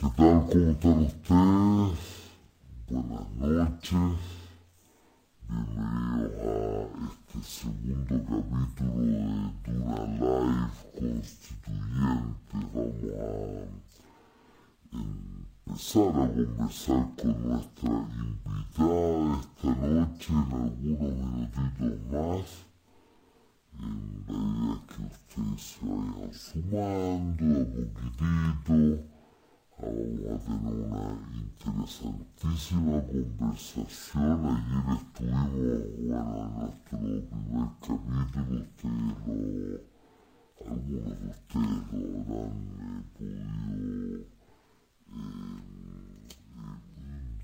¿Qué tal? ¿Cómo están ustedes? Buenas noches. Bienvenidos a este segundo capítulo de Dura Live Constituyente. Vamos a empezar a conversar con nuestra invitada esta noche en algunos minutitos más. La idea es que ustedes se vayan sumando a poquitito. Vamos a tener una interesantísima conversación. Ayer estuvimos, en nuestro primer capítulo, algunos de ustedes lo habrán podido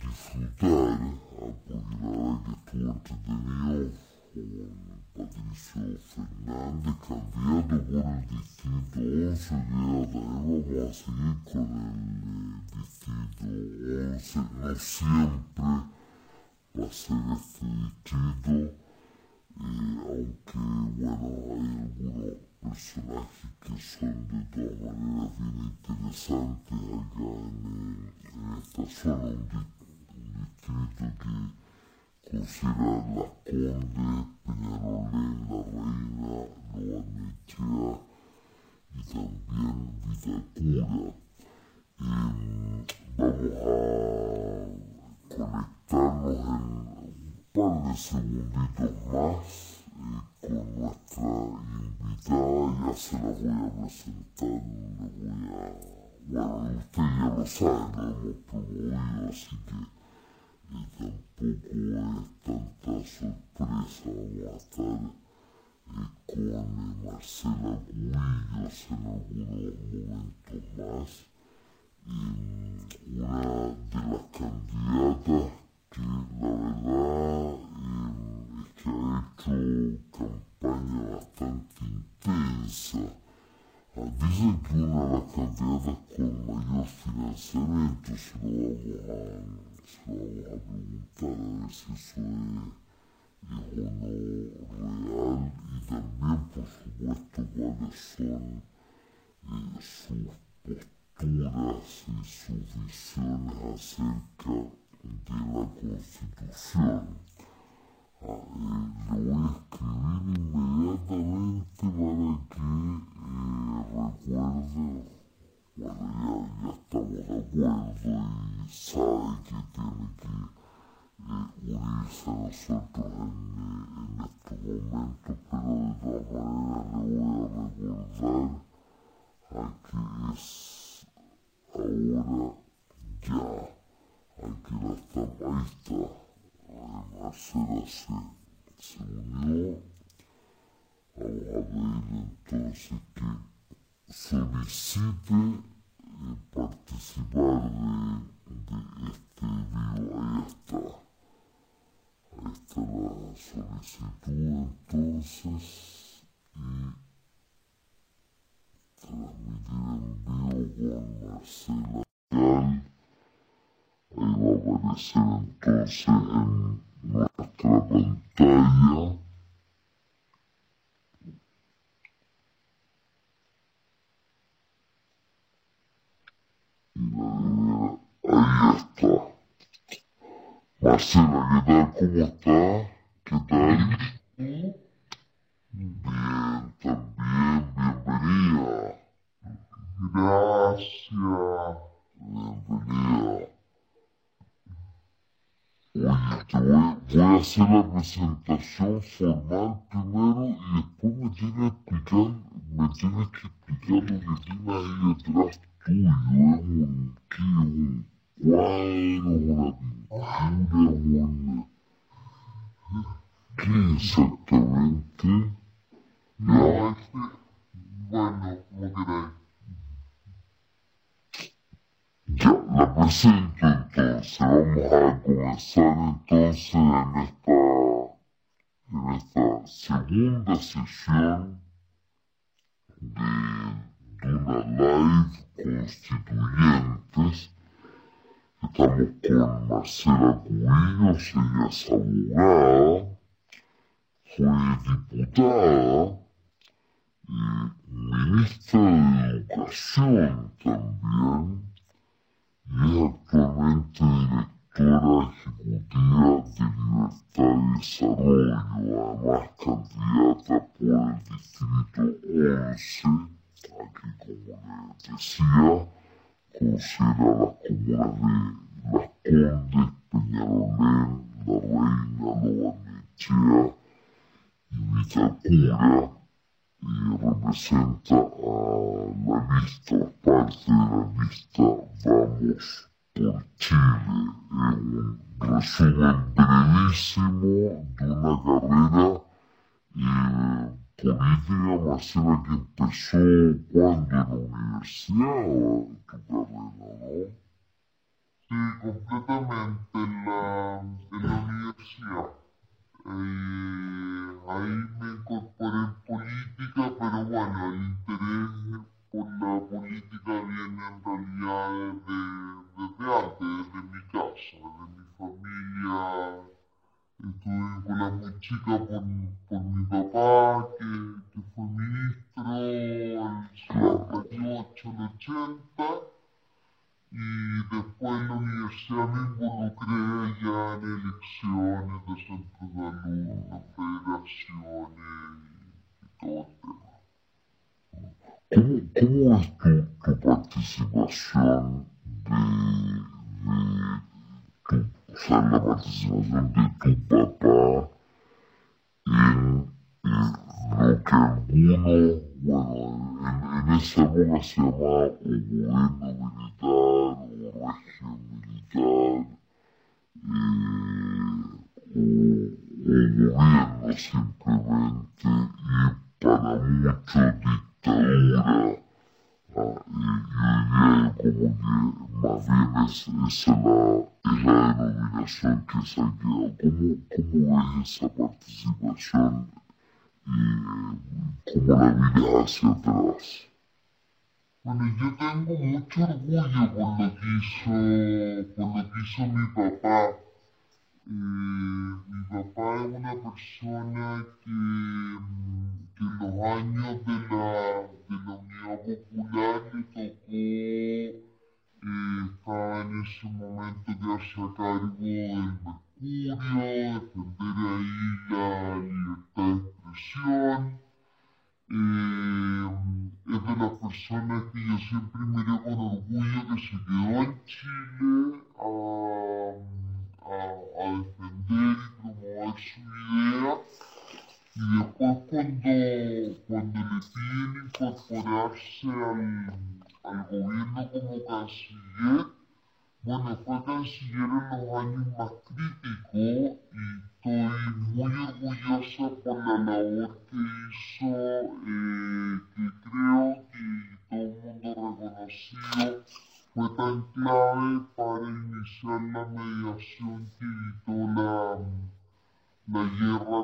disfrutar, porque la verdad que estuvo entretenido con Patricio Fernández, candidato por el Distrito 11, que también vamos a seguir con el Distrito 11, no siempre va a ser este distrito, aunque hay algunos personajes que son de todas maneras bien interesantes acá en esta zona, un distrito que consideran Las Condes, Peñarolén, La Reina, Lobarnechea y también Vitacura. Vamos a conectarnos en un par de segunditos más con nuestra invitada. Ya se la voy a presentar, ustedes ya lo saben, lo hemos promovido, así que tampoco es tanta sorpresa. Vamos a estar con Marcelo Güiños en algunos momentos más, una de las candidatas que la verdad es que ha hecho campaña bastante intensa. Dicen que una de las candidatas con mayor financiamiento, se lo vamos a preguntar a ver si eso es o no real, y también, por supuesto, cuáles son sus posturas y sus visiones acerca de la Constitución. Le voy a escribir inmediatamente para que recuerde. Ya estamos de acuerdo y sabe que tiene que unirse a nosotros en estos momentos, pero de todas maneras le voy a recordar a que es ahora ya. Ahí está. Marcela se unió. Vamos a pedirle entonces que solicite participar de este video. Ahí está la solicitud, entonces, y transmitir en vivo con Marcela. Ahí va a aparecer entonces en nuestra pantalla. Ahí está. Marcela, ¿qué tal? ¿Cómo está? ¿Qué tal? Bien, también, bienvenida. Gracias. Bienvenida. Oye, voy a hacer la presentación formal primero y después me tienes que explicar lo que tienes ahí detrás tuyo. Es un cuadro, una pintura, ¿qué exactamente? No, bueno, como queráis. Ya, la presento entonces. Vamos a comenzar entonces en esta segunda sesión de una live constituyentes. Estamos con Marcela Güiños, ella es abogada, fue diputada, ministra de Educación también, y es actualmente directora ejecutiva de Libertad y Desarrollo, además candidata por el Distrito 11, aquí como les decía, considera las comunas de Las Condes, Peñarolén, La Reina, Lobarnechea y Vitacura, y representa a la lista, o parte de la lista Vamos por Chile. Es un resumen brevísimo de una carrera política, Marcela, que empezó cuando en la universidad, tu carrera, ¿no? Sí, completamente en la universidad. Ahí me incorporé en política, pero bueno, el interés por la política viene en realidad desde antes, desde mi casa, desde mi familia. Estuve vinculada muy chica por mi papá, que fue ministro el 78, el 80, y después en la universidad me involucré ya en elecciones de centros de alumnos, federaciones y todo el tema. ¿Cómo es tu participación la participación de tu papá en lo que algunos, en esa época se llamaba gobierno militar o régimen militar o gobierno simplemente, y para muchos dictadura? Y como que más bien es la denominación que se ha quedado. ¿Cómo es esa participación y cómo la miras hacia atrás? Bueno, yo tengo mucho orgullo por lo que hizo mi papá. Mi papá es una persona que en los años de la Unidad Popular le tocó, estaba en ese momento quedarse a cargo del Mercurio, defender ahí la libertad de expresión. Es de las personas que yo siempre miré con orgullo que se quedó en Chile a defender y promover su idea, y después cuando le piden incorporarse al gobierno como canciller, bueno, fue canciller en los años más críticos, y estoy muy orgullosa por la labor que hizo, que creo que todo el mundo reconoció fue tan clave para iniciar la mediación que evitó la guerra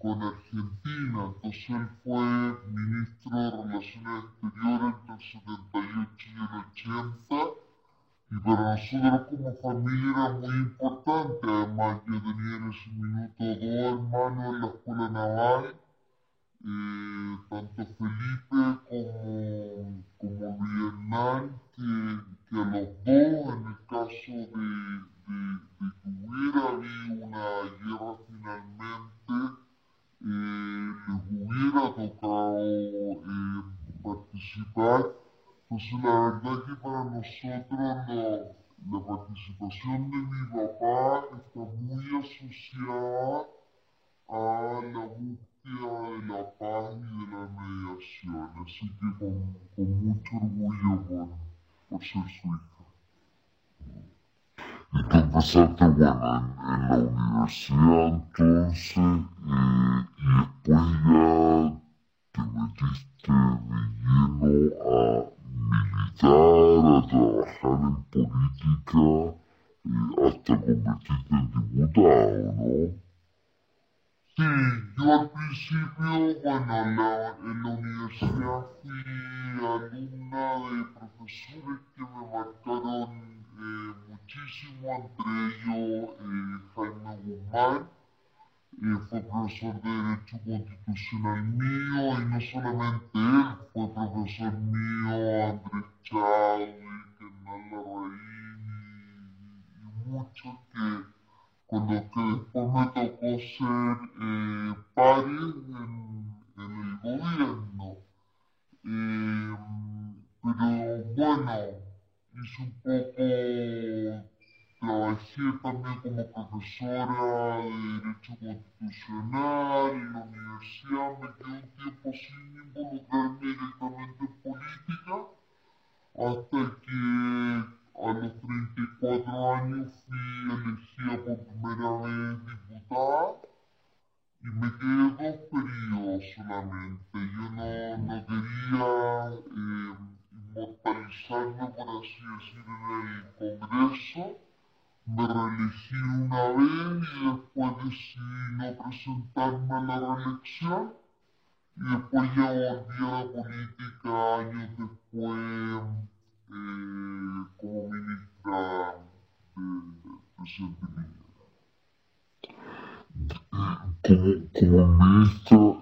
con Argentina. Entonces él fue ministro de Relaciones Exteriores entre el 78 y el 80, y para nosotros como familia era muy importante. Además, yo tenía en ese minuto 2 hermanos en la escuela naval, tanto Felipe como Hernán, que a los dos, en el caso de que hubiera habido una guerra finalmente, les hubiera tocado participar. Entonces la verdad que para nosotros la participación de mi papá está muy asociada a la búsqueda de la paz y de la mediación, así que con mucho orgullo por ser su hija. Y tú empezaste, bueno, en la universidad entonces, y después ya te metiste de lleno a militar, a trabajar en política, y hasta convertirte en diputado, ¿no? Sí, yo al principio, bueno, en la universidad fui alumna de profesores que me marcaron muchísimo, entre ellos Jaime Guzmán, fue profesor de Derecho Constitucional mío, y no solamente él, fue profesor mío Andrés Chávez, Hernán Larraín, mucho que cuando que después me tocó ser pares en el gobierno. Pero bueno, hice un poco, trabajé también como profesora de Derecho Constitucional en la universidad, me quedé un tiempo sin involucrarme directamente en política, hasta que a los 34 años fui elegida por primera vez diputada y me quedé 2 periodos solamente. Yo no quería inmortalizarme, por así decirlo, en el Congreso. Me reelegí una vez y después decidí no presentarme a la reelección. Y después ya volví a la política años después, como ministra de Sentinel. Como ministra, hay algo que, porque la verdad que fue un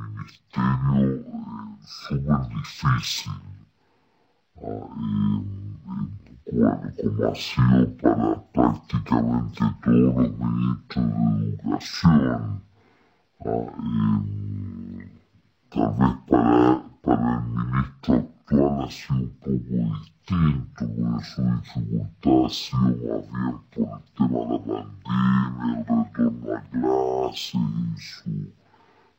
ministerio súper difícil, como ha sido para prácticamente todos los ministros de educación. Tal vez para el ministro actual ha sido un poco distinto, porque su dificultad ha sido más bien por el tema de la pandemia, el retorno a clase, y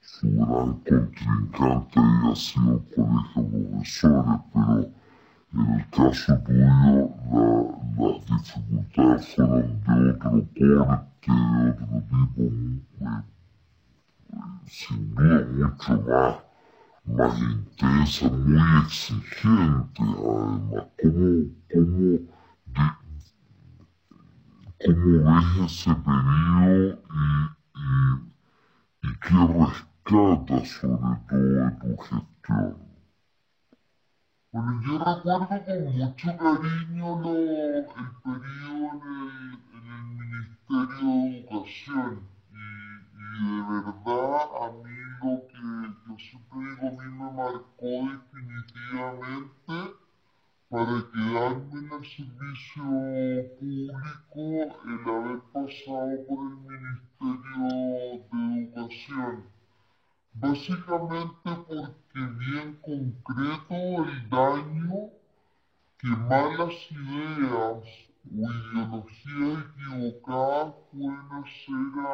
su gran contrincante ha sido el colegio de profesores, pero en el caso tuyo las dificultades fueron de otro corte, de otro tipo, sin duda mucho más intensa, muy exigente, además. ¿Cómo ves ese periodo y qué rescatas sobre todo de tu gestión? Bueno, yo recuerdo con mucho cariño el periodo en el Ministerio de Educación. Y de verdad, a mí lo que yo siempre digo, a mí me marcó definitivamente para quedarme en el servicio público el haber pasado por el Ministerio de Educación. Básicamente porque bien concreto el daño que malas ideas o ideologías equivocadas pueden hacer a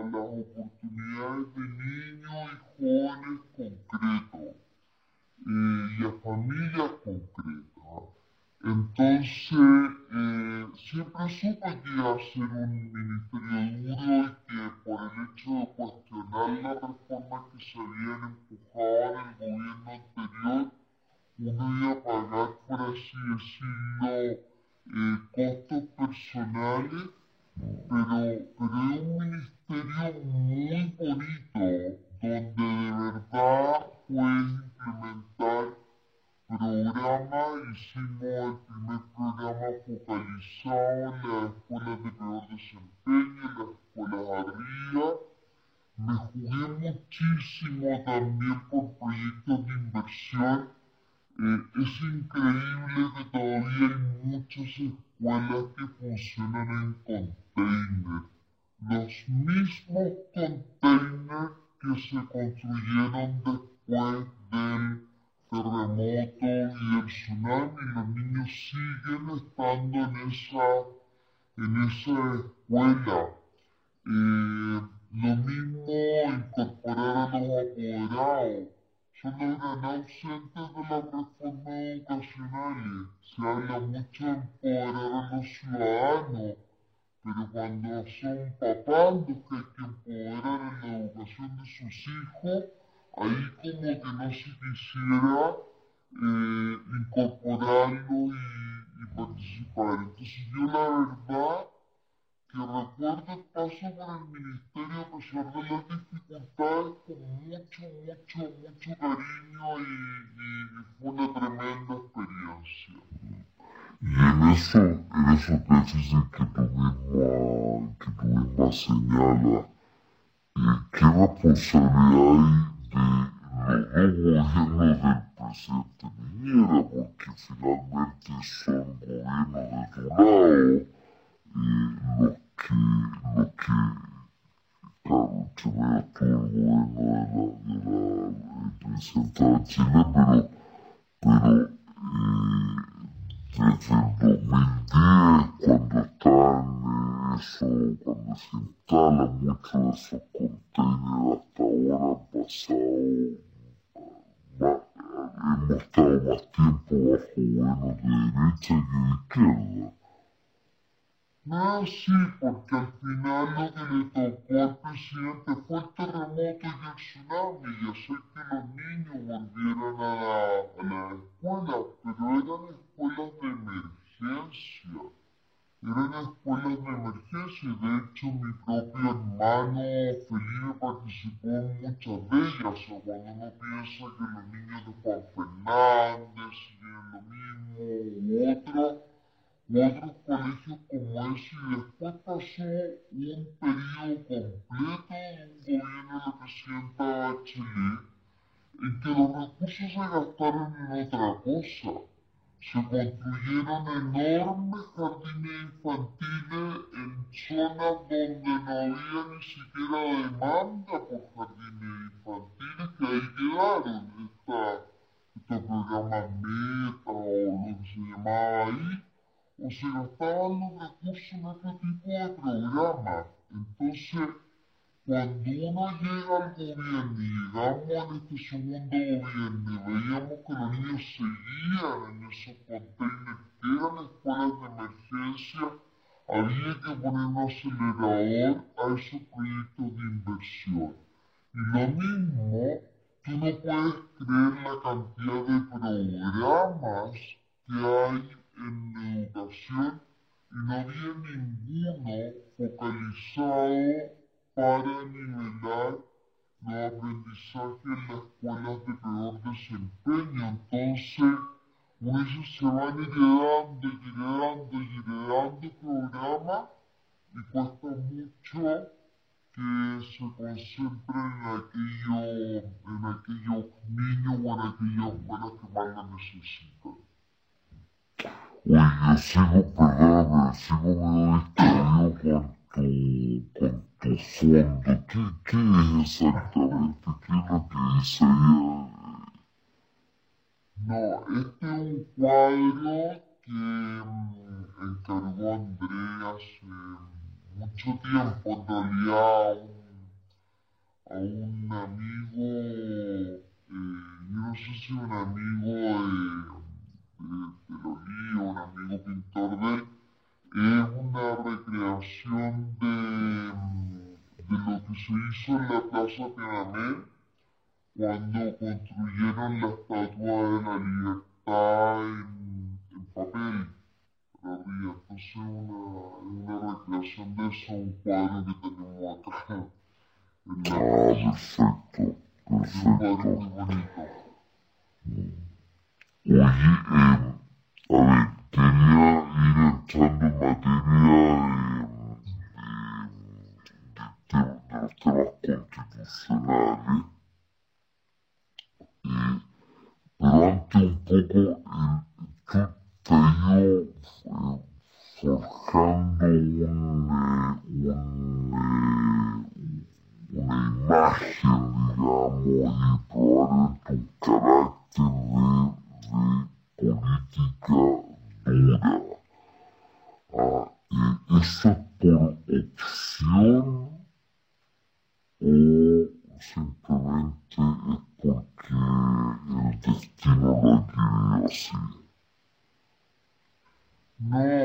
las oportunidades de niños y jóvenes concretos y a familias concretas. Entonces, siempre supe que iba a ser un ministerio duro y que por el hecho de cuestionar las reformas que se habían empujado en el gobierno anterior, uno iba a pagar, por así decirlo, costos personales, pero es un ministerio muy bonito, donde de verdad puedes implementar programas. Hicimos el primer programa focalizado en las escuelas de peor desempeño, en las escuelas arriba. Me jugué muchísimo también por proyectos de inversión. Es increíble que todavía hay muchas escuelas que funcionan en container. Los mismos containers que se construyeron después del terremoto y el tsunami, los niños siguen estando en esa escuela. Lo mismo incorporar a los apoderados. Son los gran ausentes de las reformas educacionales. Se habla mucho de empoderar a los ciudadanos, pero cuando son papás los que hay que empoderar en la educación de sus hijos, ahí como que no se quisiera incorporarlo y participar. Entonces yo la verdad que recuerdo el paso por el ministerio a pesar de las dificultades con mucho cariño y fue una tremenda experiencia. Y en eso déficit que tú misma señalas, ¿qué responsabilidad hay de los dos gobiernos del presidente Piñera, porque finalmente son gobiernos de tu lado los que, claro, que me actuó el gobierno de la presidenta Chile, pero desde el 2010, cuando se instalan muchos de esos containers, hasta ahora han pasado... Hemos estado más tiempo bajo gobiernos de derecha que de izquierda. Ah, sí, porque al final lo que le tocó al presidente fue el terremoto y el tsunami, y hacer que los niños volvieran a la escuela, pero eran escuelas de emergencia. Y de hecho mi propio hermano Felipe participó en muchas de ellas. O sea, cuando uno piensa que los niños de Juan Fernández siguen lo mismo u otros colegios como ese, y después pasó un periodo completo de un gobierno de la presidenta Bachelet en que los recursos se gastaron en otra cosa. Se construyeron enormes jardines infantiles en zonas donde no había ni siquiera demanda por jardines infantiles, que ahí quedaron estos programas Meta o lo que se llamaba ahí, o se gastaban los recursos en otro tipo de programas. Entonces, cuando uno llega al gobierno y llegamos en este segundo gobierno y veíamos que los niños seguían en esos containers que eran escuelas de emergencia, había que poner un acelerador a esos proyectos de inversión. Y lo mismo, tú no puedes creer la cantidad de programas que hay en la educación, y no había ninguno focalizado para nivelar los aprendizajes en las escuelas de peor desempeño. Entonces, ellos se van heredando programas, y cuesta mucho que se concentren en aquellos niños o en aquellas escuelas que más lo necesitan. Oye, yo sigo medio con tu fondo. ¿Qué es exactamente? ¿Qué es lo que dice ahí? No, este es un cuadro que encargó Andrés hace mucho tiempo, en realidad, a un amigo, yo no sé si un amigo de Lolí, un amigo pintor de él. Es una recreación de lo que se hizo en la Plaza Tiananmen cuando construyeron la Estatua de la Libertad en papel. Entonces es una recreación de eso, un cuadro que tenemos acá. Perfecto. Un cuadro muy bonito. Oye, a ver, quería ir entrando en materia de los temas constitucionales, pero antes un poco tú te ibas forjando una imagen, digamos, y probablemente un carácter de política dura. ¿Eso es por opción o simplemente es porque el destino lo ha querido así? No,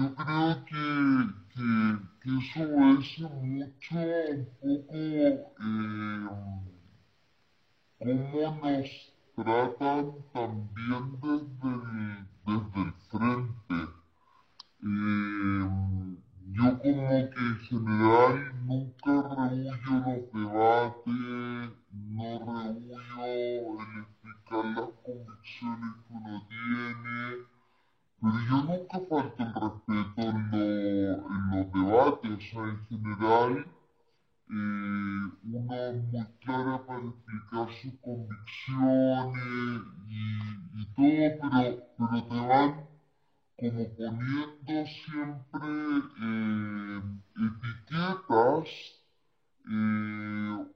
yo creo que eso obedece mucho cómo nos tratan también desde el frente. Yo como que en general nunca rehuyo los debates, no rehuyo el explicar las convicciones que uno tiene, pero yo nunca falto el respeto en los debates. O sea, en general uno es muy clara para explicar sus convicciones, y pero como poniendo siempre etiquetas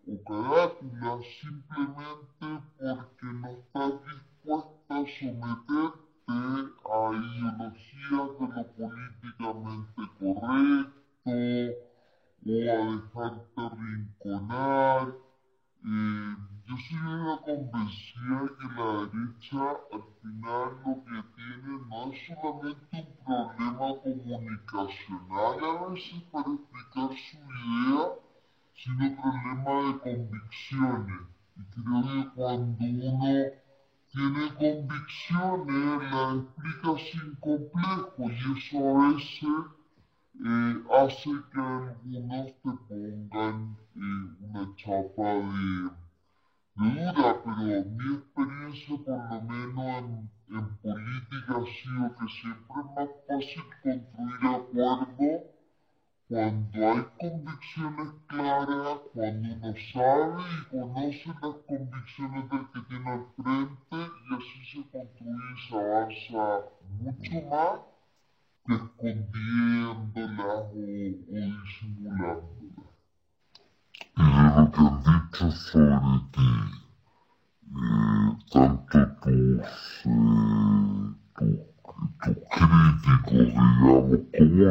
o carátulas simplemente porque no estás dispuesta a someterte a ideologías de lo políticamente correcto o a dejarte rinconar. Yo soy una convencida que la derecha al final lo que tiene no es solamente un problema comunicacional a veces para explicar su idea, sino un problema de convicciones. Y creo que cuando uno tiene convicciones las explica sin complejo y eso a veces hace que algunos te pongan una chapa de dura, pero mi experiencia por lo menos en política ha sido que siempre es más fácil construir acuerdos cuando hay convicciones claras, cuando uno sabe y conoce las convicciones del que tiene al frente y así se construye y se avanza mucho más que escondiéndolas o disimulándolas. Y de lo que han dicho sobre ti, tanto tus críticos, digamos, como el mundo político,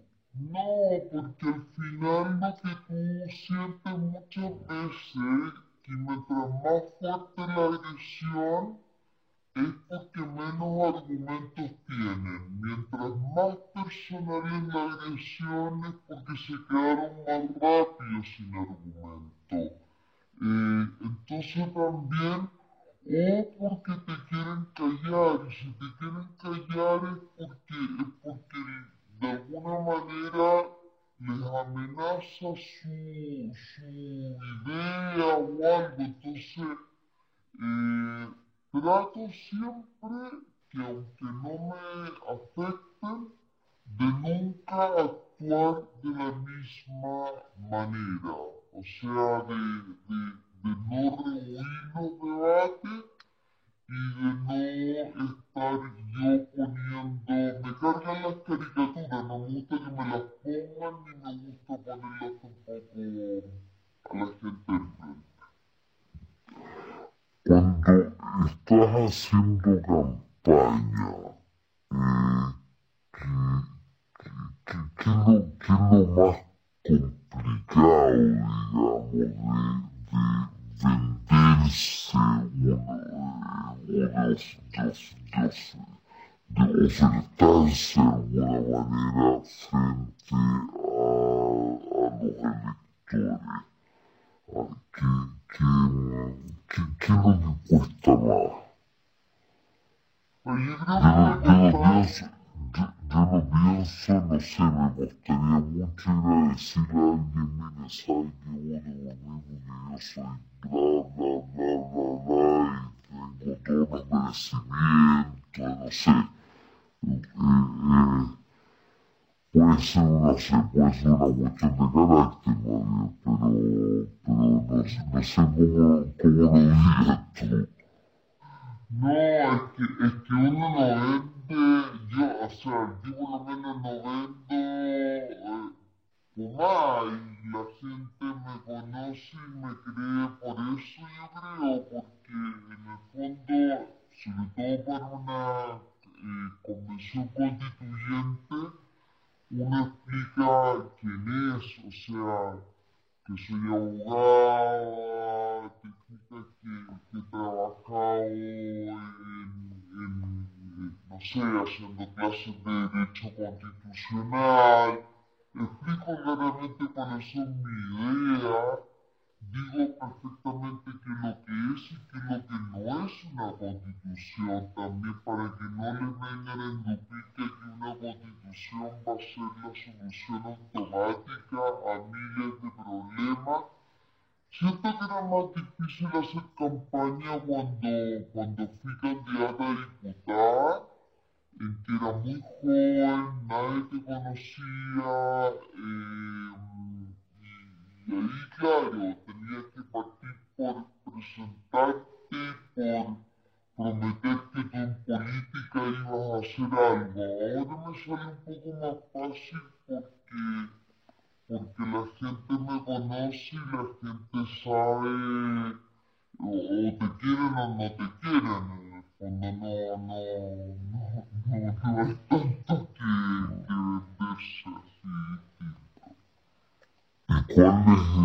lo que tú sientes muchas veces, que mientras más fuerte la agresión, es porque menos argumentos tienen. Mientras más personal es la agresión es porque se quedaron más rápido sin argumento. Entonces también, o porque te quieren callar, y si te quieren callar es porque de alguna manera les amenaza su idea o algo. Entonces, trato siempre que aunque no me afecten, de nunca actuar de la misma manera. O sea, de no rehuir los debates y de no estar yo poniendo... Me cargan las caricaturas, no me gusta que me las pongan ni me gusta ponerlas tampoco a la gente enfrente. Cuando estás haciendo campaña, ¿qué es lo más complicado, digamos, de venderse de ofertarse de alguna manera frente a los electores? ¿Qué es lo que cuesta más? Yo no pienso, no sé, me gustaría mucho ir a decirle a alguien, mire, sabe que bueno, lo mismo que yo soy, y tengo todo mi merecimiento, no sé. Puede ser una cuestión de carácter, ¿no? pero no sé cómo lo digas tú. No, es que uno no vende, yo por lo menos no vendo pomada y la gente me conoce y me cree por eso, yo creo, porque en el fondo, sobre todo para una convención constituyente, uno explica quién es, o sea, que soy abogada, te explica que he trabajado no sé, haciendo clases de derecho constitucional, explico claramente cuáles son mis ideas digo perfectamente que lo que es y que lo que no es una constitución, también para que no le vengan a engrupir que una constitución va a ser la solución automática a miles de problemas. Siento que era más difícil hacer campaña cuando fui candidata a diputada, en que era muy joven, nadie te conocía, y ahí, claro, tenías que partir por presentarte, por prometer que tú en política ibas a hacer algo. Ahora me sale un poco más fácil porque la gente me conoce y la gente sabe o te quieren o no te quieren. En el fondo no hay tanto que venderse así. ¿Y cuál es el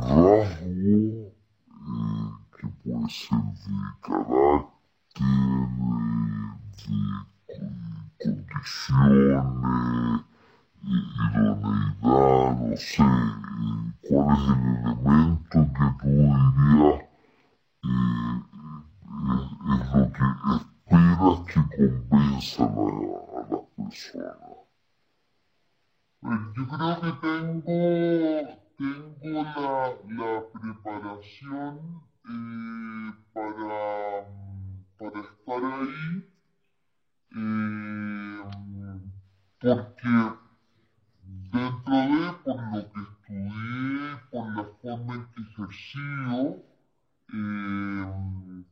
rasgo que puede ser de carácter, de condición, idoneidad, no sé, cuál es el elemento que tú dirías es lo que esperas que convenza a las personas? Yo creo que tengo la preparación para estar ahí, porque dentro de por lo que estudié, por la forma en que ejercí,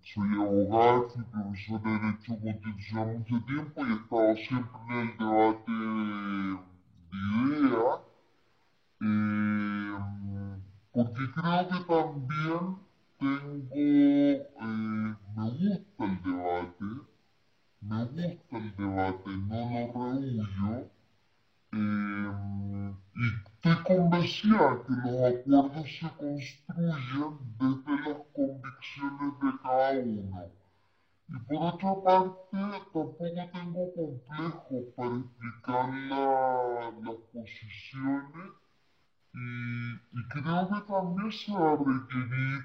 soy abogado, fui profesor de Derecho Constitucional mucho tiempo y he estado siempre en el debate de ideas, porque creo que también me gusta el debate, no lo rehuyo. Y estoy convencida que los acuerdos se construyen desde las convicciones de cada uno. Y por otra parte, tampoco tengo complejos para explicar las posiciones y creo que también se va a requerir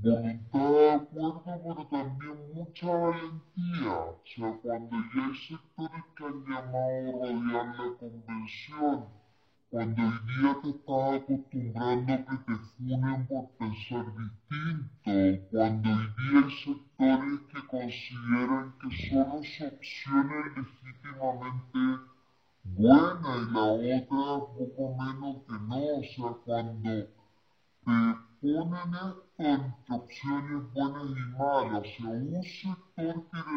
voluntad de acuerdo, pero también mucha valentía. O sea, cuando ya hay sectores que han llamado a rodear la convención, cuando hoy día te estás acostumbrando a que te funen por pensar distinto, cuando hoy día hay sectores que consideran que solo su opción es legítimamente buena y la otra poco menos que no, o sea, cuando te ponen esto entre opciones buenas y malas, o sea, un sector quiere el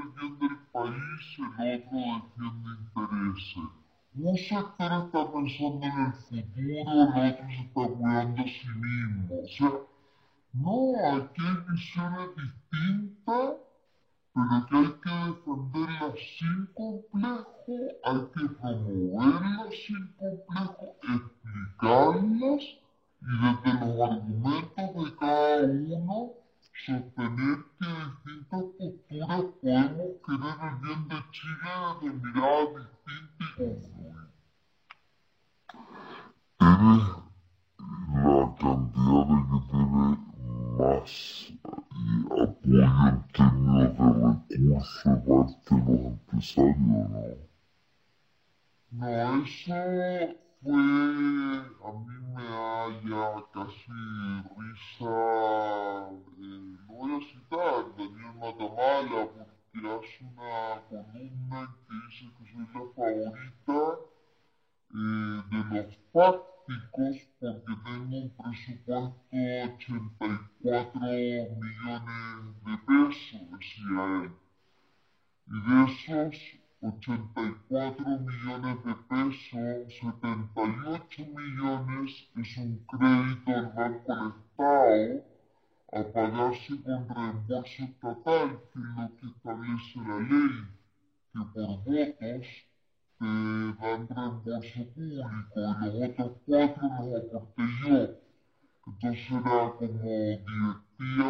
bien del país, el otro defiende intereses. Un sector está pensando en el futuro, el otro se está cuidando a sí mismo. O sea, no, aquí hay visiones distintas, pero que hay que defenderlas sin complejo, hay que promoverlas sin complejo, explicarlas, y desde los argumentos de cada uno, sostener que distintas posturas podemos querer el bien de Chile desde miradas distintas y confluir. Eres la candidata que tiene más apoyo en términos de recursos parte de los empresarios, ¿no? No, eso fue, a mí me da ya casi risa, lo voy a citar, Daniel Matamala, porque hace una columna que dice que soy la favorita de los fácticos, porque tengo un presupuesto de 84 millones de pesos, decía él, y de esos 84 millones de pesos, 78 millones es un crédito al Banco del Estado a pagarse con reembolso estatal, que es lo que establece la ley, que por votos te dan reembolso público, y los otros 4 los aporté yo. Entonces era como divertida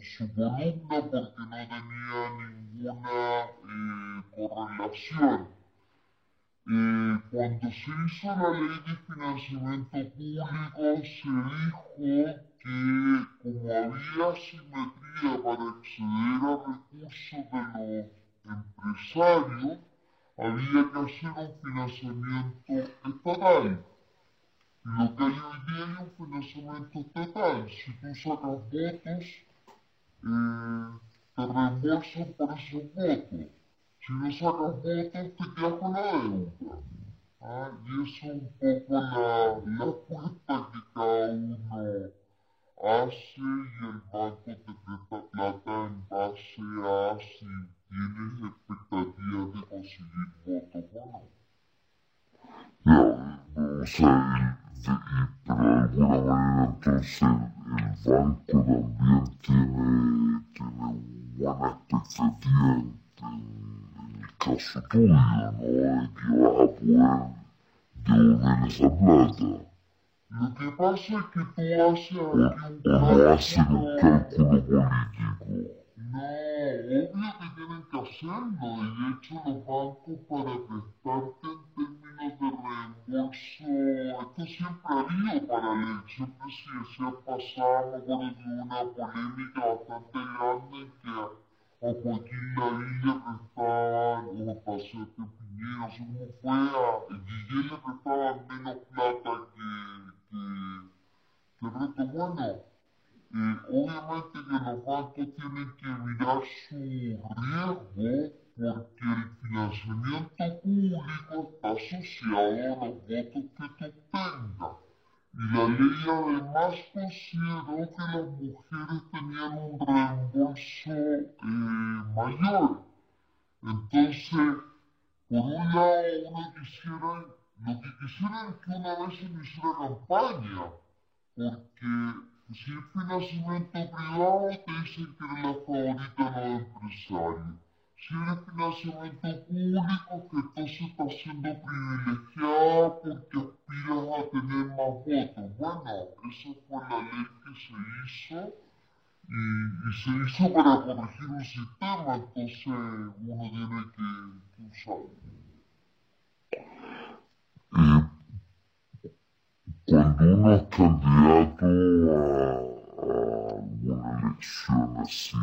su columna porque no tenía ninguna correlación. Cuando se hizo la ley de financiamiento público, se dijo que como había asimetría para acceder a recursos de los empresarios, había que hacer un financiamiento estatal. Y lo que hay hoy día es un financiamiento estatal. Si tú sacas votos, te reembolsan por esos votos. Si no sacas votos, te quedas con la deuda. ¿Ah? Y eso es un poco la apuesta que cada uno hace, y el banco te presta plata en base a si tienes expectativas de conseguir votos o no. Ya, o sea, pero de alguna manera entonces el banco también tiene buena expectativa en el caso tuyo, ¿no? De que vas a poder devolver esa plata. Lo que pasa es que tú haces aquí un cálculo político. No, obvio que tienen que hacerlo. De hecho, los bancos para prestarte en términos de reembolso, esto siempre ha habido para él. Siempre se ha pasado por una polémica bastante grande en que a Joaquín Lavín le prestaban, o a Paseate Piñera, según fue, a Guillén le prestaban menos plata que Reto. Bueno, obviamente que los bancos tienen que mirar su riesgo, porque el financiamiento público está asociado a los votos que tú tengas. Y la ley además consideró que las mujeres tenían un reembolso mayor. Entonces, por un lado, lo que quisieran es que una vez se hiciera campaña, porque si es financiamiento privado te dicen que eres la favorita de los empresarios. Si eres financiamiento público, que entonces estás siendo privilegiada porque aspiras a tener más votos. Bueno, esa fue la ley que se hizo, y se hizo para corregir un sistema, entonces uno tiene que usarlo. Cuando uno es candidato a alguna elección así,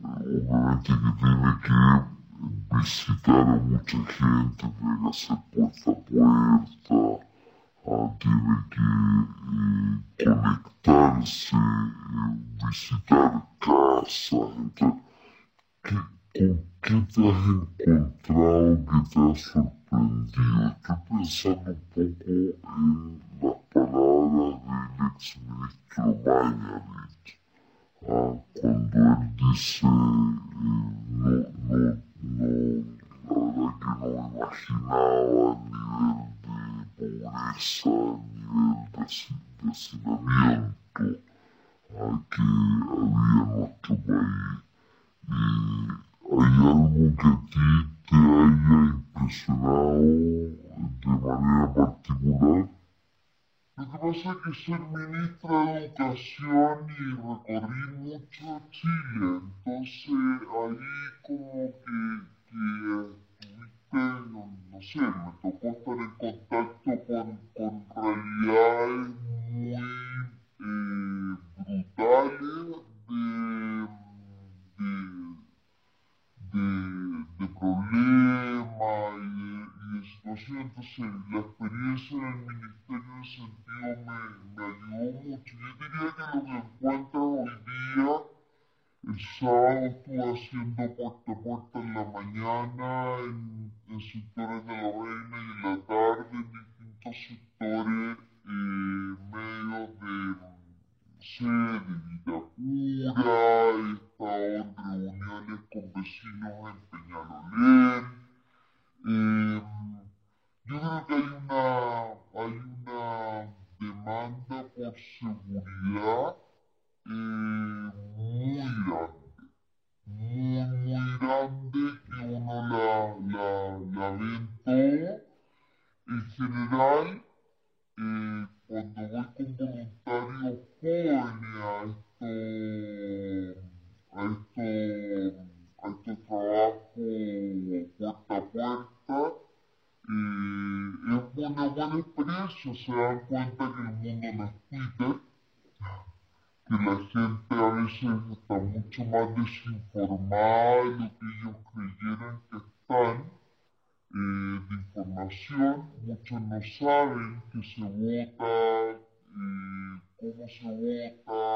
obviamente que tiene que visitar a mucha gente, tiene que hacer puerta a puerta, tiene que conectarse, visitar casas. Entonces, ¿con qué te has encontrado que te ha sorprendido? Estoy pensando un poco en las palabras del exministro Bañarit. Cuando él dice, la verdad que no imaginaba el nivel de pobreza, el nivel de hacinamiento que había en nuestro país. ¿Hay algo que a ti te haya impresionado de manera particular? Lo que pasa es que ser ministra de Educación y recorrí mucho Chile, entonces ahí como que estuviste, no sé, me tocó estar en contacto con realidades muy brutales de problemas y de situaciones. Entonces la experiencia en el ministerio en ese sentido me ayudó mucho. Yo diría que lo que encuentras hoy día, el sábado estuve haciendo puerta a puerta en la mañana, en sectores de la reina, y en la tarde en distintos sectores, medios de, no sé, de Vitacura. He estado en reuniones con vecinos en Peñalolén. Yo creo que hay una demanda por seguridad muy grande, que uno la ve en todo. En general, cuando voy con voluntarios jóvenes a estos trabajos puerta a presos se dan cuenta que el mundo no es Twitter, que la gente a veces está mucho más desinformada de lo que ellos creyeron que están, de información. Muchos no saben que se vota, cómo se vota,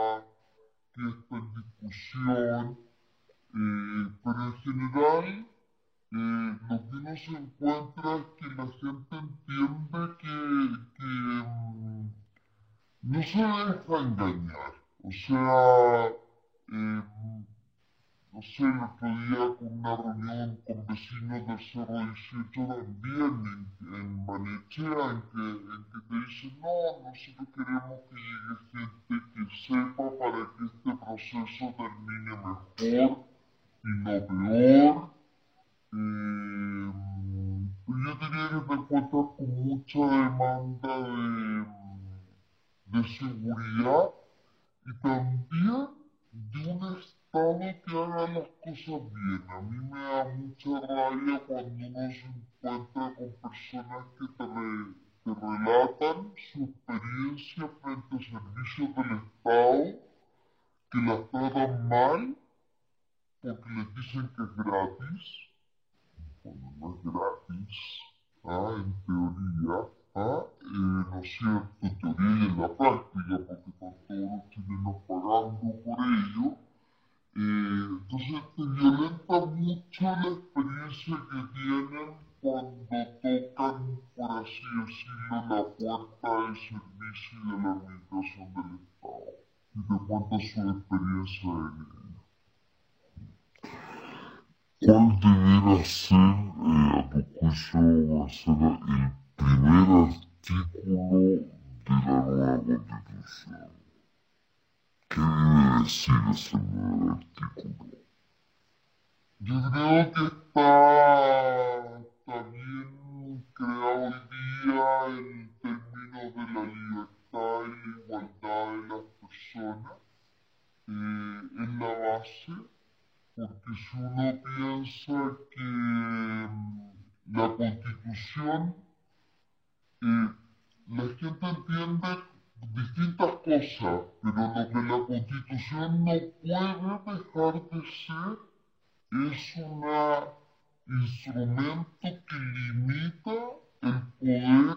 qué está en discusión, pero en general lo que uno se encuentra es que la gente entiende que no se deja engañar. O sea, no sé, el otro día con una reunión con vecinos del Cerro 18 también en Manechea, en que te dicen, no, nosotros queremos que llegue gente que sepa para que este proceso termine mejor y no peor. Yo diría que te encuentras con mucha demanda de seguridad y también de un Estado que haga las cosas bien. A mí me da mucha rabia cuando uno se encuentra con personas que te relatan su experiencia frente a servicios del Estado, que las tratan mal porque les dicen que es gratis, cuando no es gratis, en teoría. No es cierto, en teoría y en la práctica, porque con todos los chilenos pagando por ello, entonces te violenta mucho la experiencia que tienen cuando tocan, por así decirlo, la puerta del servicio y de la administración del Estado, y te cuentan su experiencia de ello. ¿Cuál debería ser, a tu juicio, Marcela, el primer artículo de la nueva Constitución? ¿Qué debe decir ese nuevo artículo? Yo creo que está bien creado hoy día en términos de la libertad y la igualdad de las personas. Es la base, porque si uno piensa que la Constitución, la gente entiende distintas cosas, pero lo que la Constitución no puede dejar de ser es un instrumento que limita el poder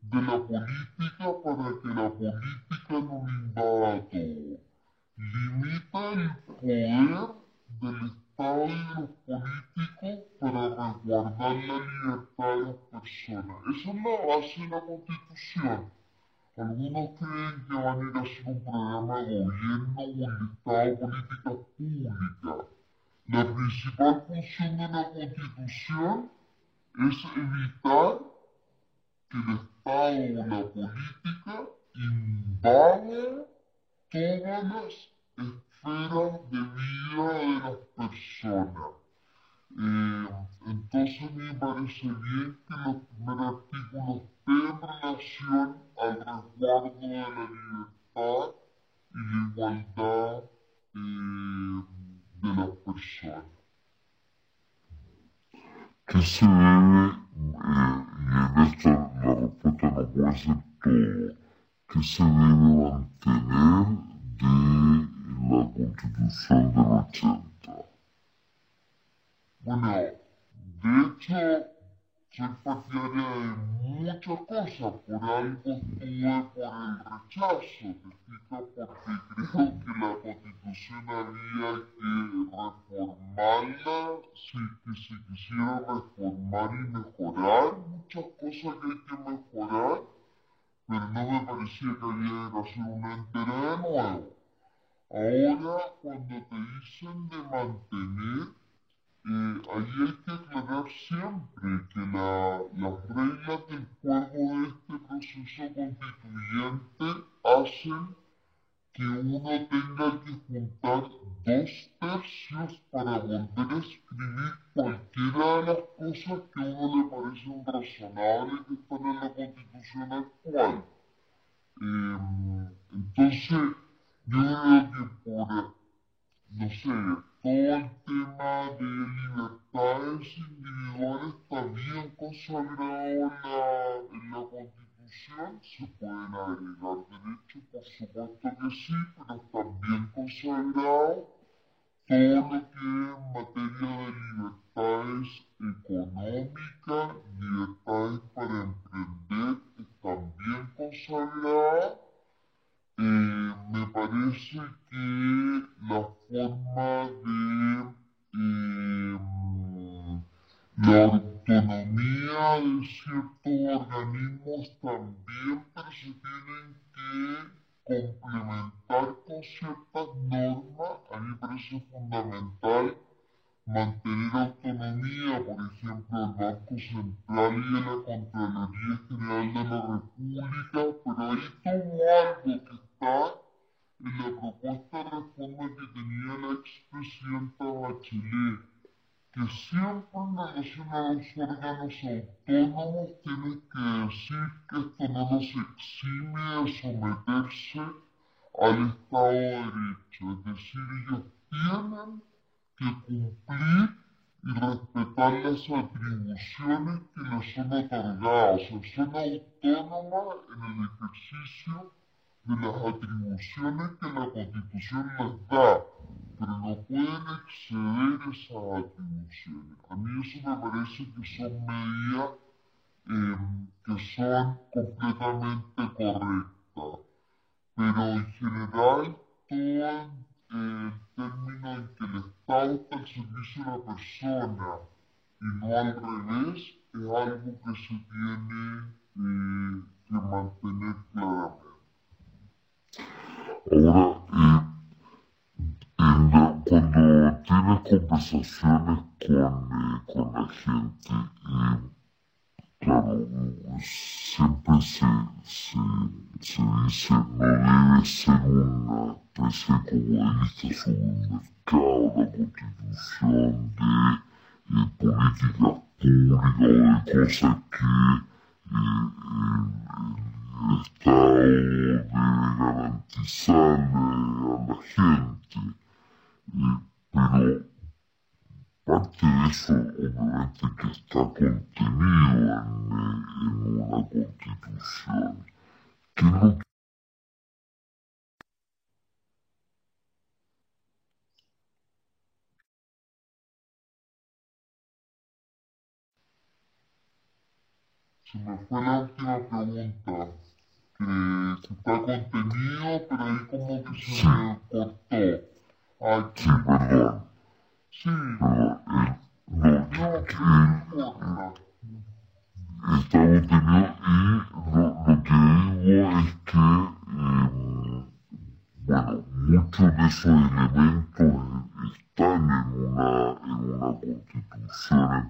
de la política para que la política no le invada a todo. Limita el poder del Estado y de los políticos para resguardar la libertad de las personas. Esa es la base de la Constitución. Algunos creen que van a ir a hacer un programa de gobierno o un listado de políticas públicas. La principal función de la Constitución es evitar que el Estado o la política invade todas las esferas de vida de las personas. Entonces me parece bien que los primeros artículos tengan relación al resguardo de la libertad y la igualdad de las personas. ¿Qué se debe, y en esta la respuesta no puede ser todo, qué se debe mantener de la Constitución del 80? Bueno, de hecho, soy partidaria de muchas cosas. Por algo estuve por el rechazo, porque creo que la Constitución había que reformarla, si que se quisiera reformar y mejorar muchas cosas que hay que mejorar, pero no me parecía que había que hacer una entera de nuevo. Ahora, cuando te dicen de mantener, ahí hay que aclarar siempre que las reglas del juego de este proceso constituyente hacen que uno tenga que juntar 2/3 para volver a escribir cualquiera de las cosas que a uno le parecen razonables que están en la Constitución actual. Entonces, yo creo que por, no sé, todo el tema de libertades individuales está bien consagrado en la Constitución Constitución se pueden agregar derechos, por supuesto que sí, pero está bien consagrado todo lo que en materia de libertades económicas, libertades para emprender, están bien consagradas. Me parece que la forma de la autonomía de ciertos organismos también, pero se tienen que complementar con ciertas normas. A mí me parece fundamental mantener autonomía, por ejemplo, el Banco Central y de la Contraloría General de la República, pero ahí tomo algo que está en la propuesta de reforma que tenía la expresidenta Bachelet, que siempre en relación a los órganos autónomos tiene que decir que esto no los exime de someterse al Estado de Derecho, es decir, ellos tienen que cumplir y respetar las atribuciones que les son otorgadas, o sea, son autónomas en el ejercicio de las atribuciones que la Constitución les da, pero no pueden exceder esas atribuciones. A mí eso me parece que son medidas que son completamente correctas, pero en general todo el término en que el Estado está al servicio de la persona y no al revés es algo que se tiene que mantener claramente. Ahora, cuando tienes conversaciones con la gente, claro, siempre se dice no debe ser una especie comunista sobre un mercado, la constitución de políticas públicas o de cosas que el Estado debe garantizarle a la gente, pero parte de eso obviamente que está contenido en una constitución. ¿Qué es lo que... Se me fue la última pregunta, que está contenido, pero ahí como que se me cortó. Aquí. Sí, perdón. Sí. Está contenido y lo que digo es que, bueno, muchos de esos elementos están en una constitución en términos de las grandes definiciones,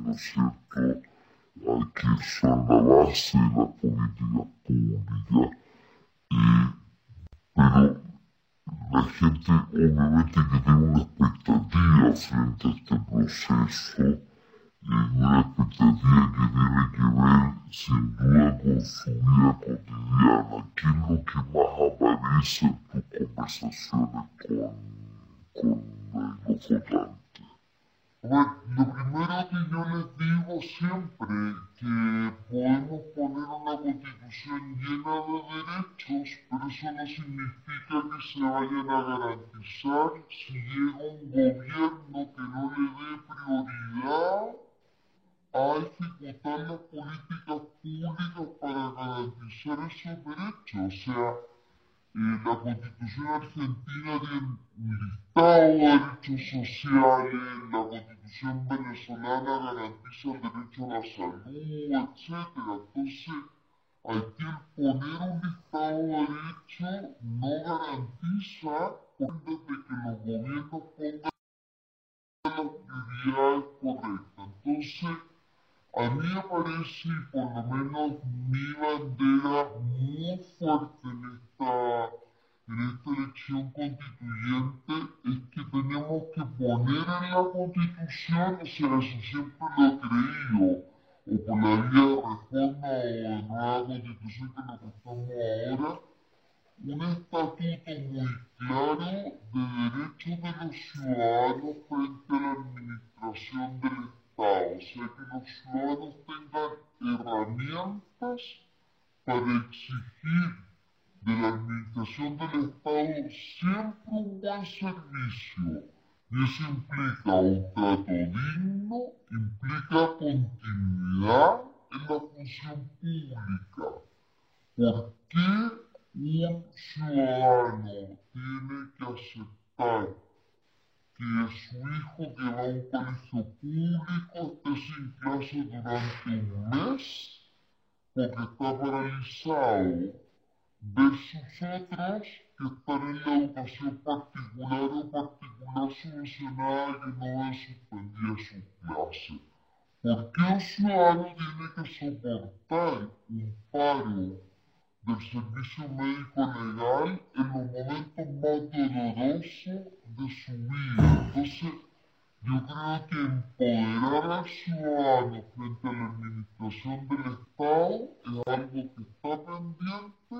¿no es cierto?, que son la base de las políticas públicas, pero la gente obviamente que tiene una expectativa frente a este proceso, y una expectativa que tiene que ver sin duda con su vida cotidiana. ¿Qué es lo que más aparece en tus conversaciones con los votantes? A ver, lo primero que yo les digo siempre que podemos poner una constitución llena de derechos, pero eso no significa que se vayan a garantizar si llega un gobierno que no le dé prioridad a ejecutar las políticas públicas para garantizar esos derechos. O sea, la Constitución argentina tiene un listado de derechos sociales, la Constitución venezolana garantiza el derecho a la salud, etcétera. Entonces, aquí el poner un listado de derechos no garantiza desde que los gobiernos pongan las prioridades correctas. Entonces, a mí me parece, por lo menos mi bandera muy fuerte en esta elección constituyente, es que tenemos que poner en la Constitución, o sea, eso siempre lo he creído, o por la vía de reforma o de nueva Constitución que nos estamos ahora, un estatuto muy claro de derechos de los ciudadanos frente a la administración del Estado. Estado, o sea, que los ciudadanos tengan herramientas para exigir de la administración del Estado siempre un buen servicio. Y eso implica un trato digno, implica continuidad en la función pública. ¿Por qué un ciudadano tiene que aceptar que su hijo que va a un colegio público esté sin clases durante un mes porque está paralizado, versus otros que están en la educación particular o particular subvencionada que no es suspendida su clase? ¿Por qué un ciudadano tiene que soportar un paro del servicio médico legal en los momentos más dolorosos de su vida? Entonces, yo creo que empoderar al ciudadano frente a la administración del Estado es algo que está pendiente,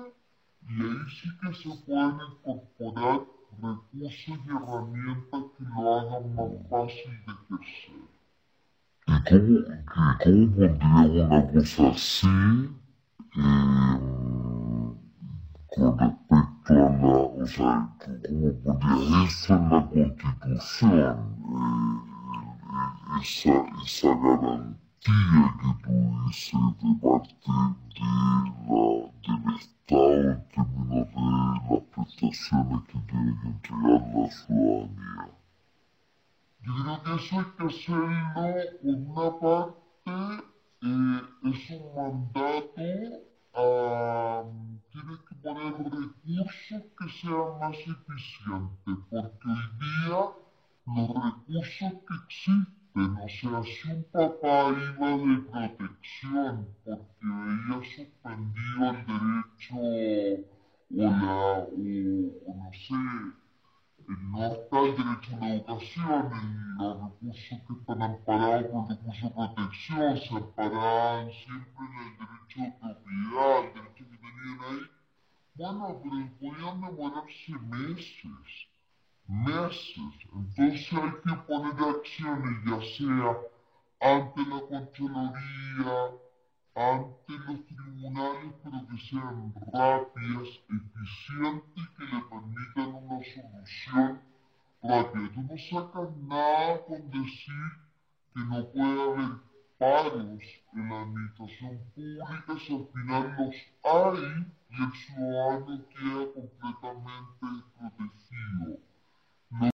y ahí sí que se pueden incorporar recursos y herramientas que lo hagan más fácil de ejercer. ¿Y cómo pondría una cosa así? Con respecto a la, o sea, ¿cómo ponía eso en la Constitución? Esa garantía que tú dices de parte del Estado en términos de las prestaciones que tiene que entregar la ciudadanía. Yo creo que eso hay que hacerlo en una parte. Es un mandato a... Tienes que poner recursos que sean más eficientes, porque hoy día los recursos que existen, o sea, si un papá iba de protección porque veía suspendido el derecho o no sé, no está el derecho a la educación, los recursos que están amparados por el recurso de protección se amparan siempre en el derecho de propiedad, el derecho que tenían ahí. Bueno, pero podían demorarse meses. Entonces hay que poner acciones, ya sea ante la Contraloría, ante los tribunales, pero que sean rápidas, eficientes y que le permitan una solución rápida. Tú no sacas nada con decir que no puede haber paros en la administración pública si al final los hay y el ciudadano queda completamente desprotegido.